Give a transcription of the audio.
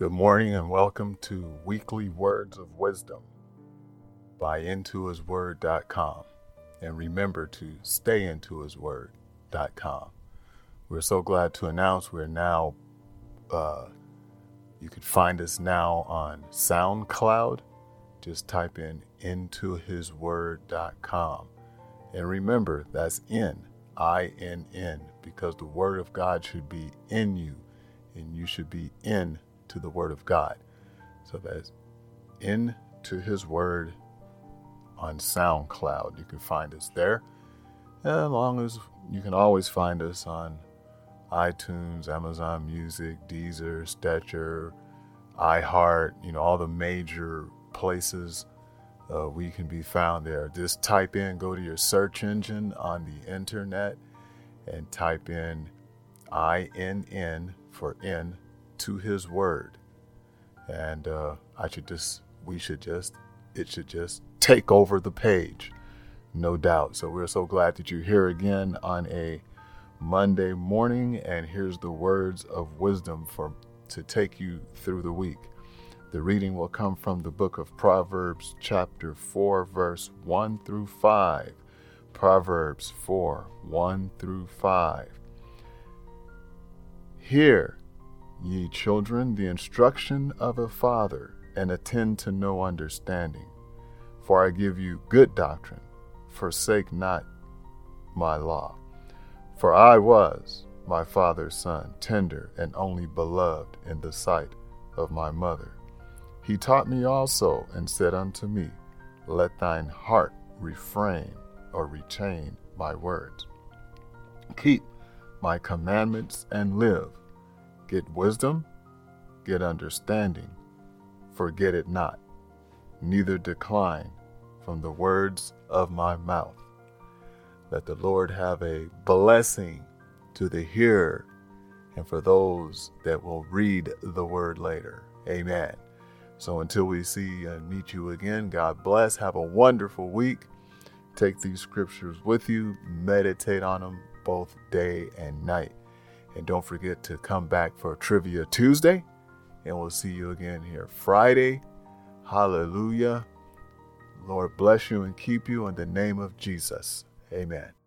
Good morning and welcome to Weekly Words of Wisdom by intohisword.com. And remember to stay intohisword.com. We're so glad to announce we're now, you can find us now on SoundCloud. Just type in intohisword.com. And remember, that's in, I-N-N, because the Word of God should be in you and you should be in to the Word of God. So that's Into His Word on SoundCloud. You can find us there. And as long as you can always find us on iTunes, Amazon Music, Deezer, Stitcher, iHeart, all the major places we can be found there. Just type in, go to your search engine on the internet and type in INN for in to His Word, and it should just take over the page, no doubt. So we're so glad that you're here again on a Monday morning, and here's the words of wisdom to take you through the week. The reading will come from the book of Proverbs, chapter 4, verse 1 through 5. Proverbs 4, 1 through 5. Hear, ye children, the instruction of a father, and attend to no understanding. For I give you good doctrine, forsake not my law. For I was my father's son, tender and only beloved in the sight of my mother. He taught me also, and said unto me, let thine heart retain my words. Keep my commandments and live. Get wisdom, get understanding, forget it not, neither decline from the words of my mouth. Let the Lord have a blessing to the hearer and for those that will read the word later. Amen. So until we see and meet you again, God bless. Have a wonderful week. Take these scriptures with you. Meditate on them both day and night. And don't forget to come back for Trivia Tuesday. And we'll see you again here Friday. Hallelujah. Lord bless you and keep you in the name of Jesus. Amen.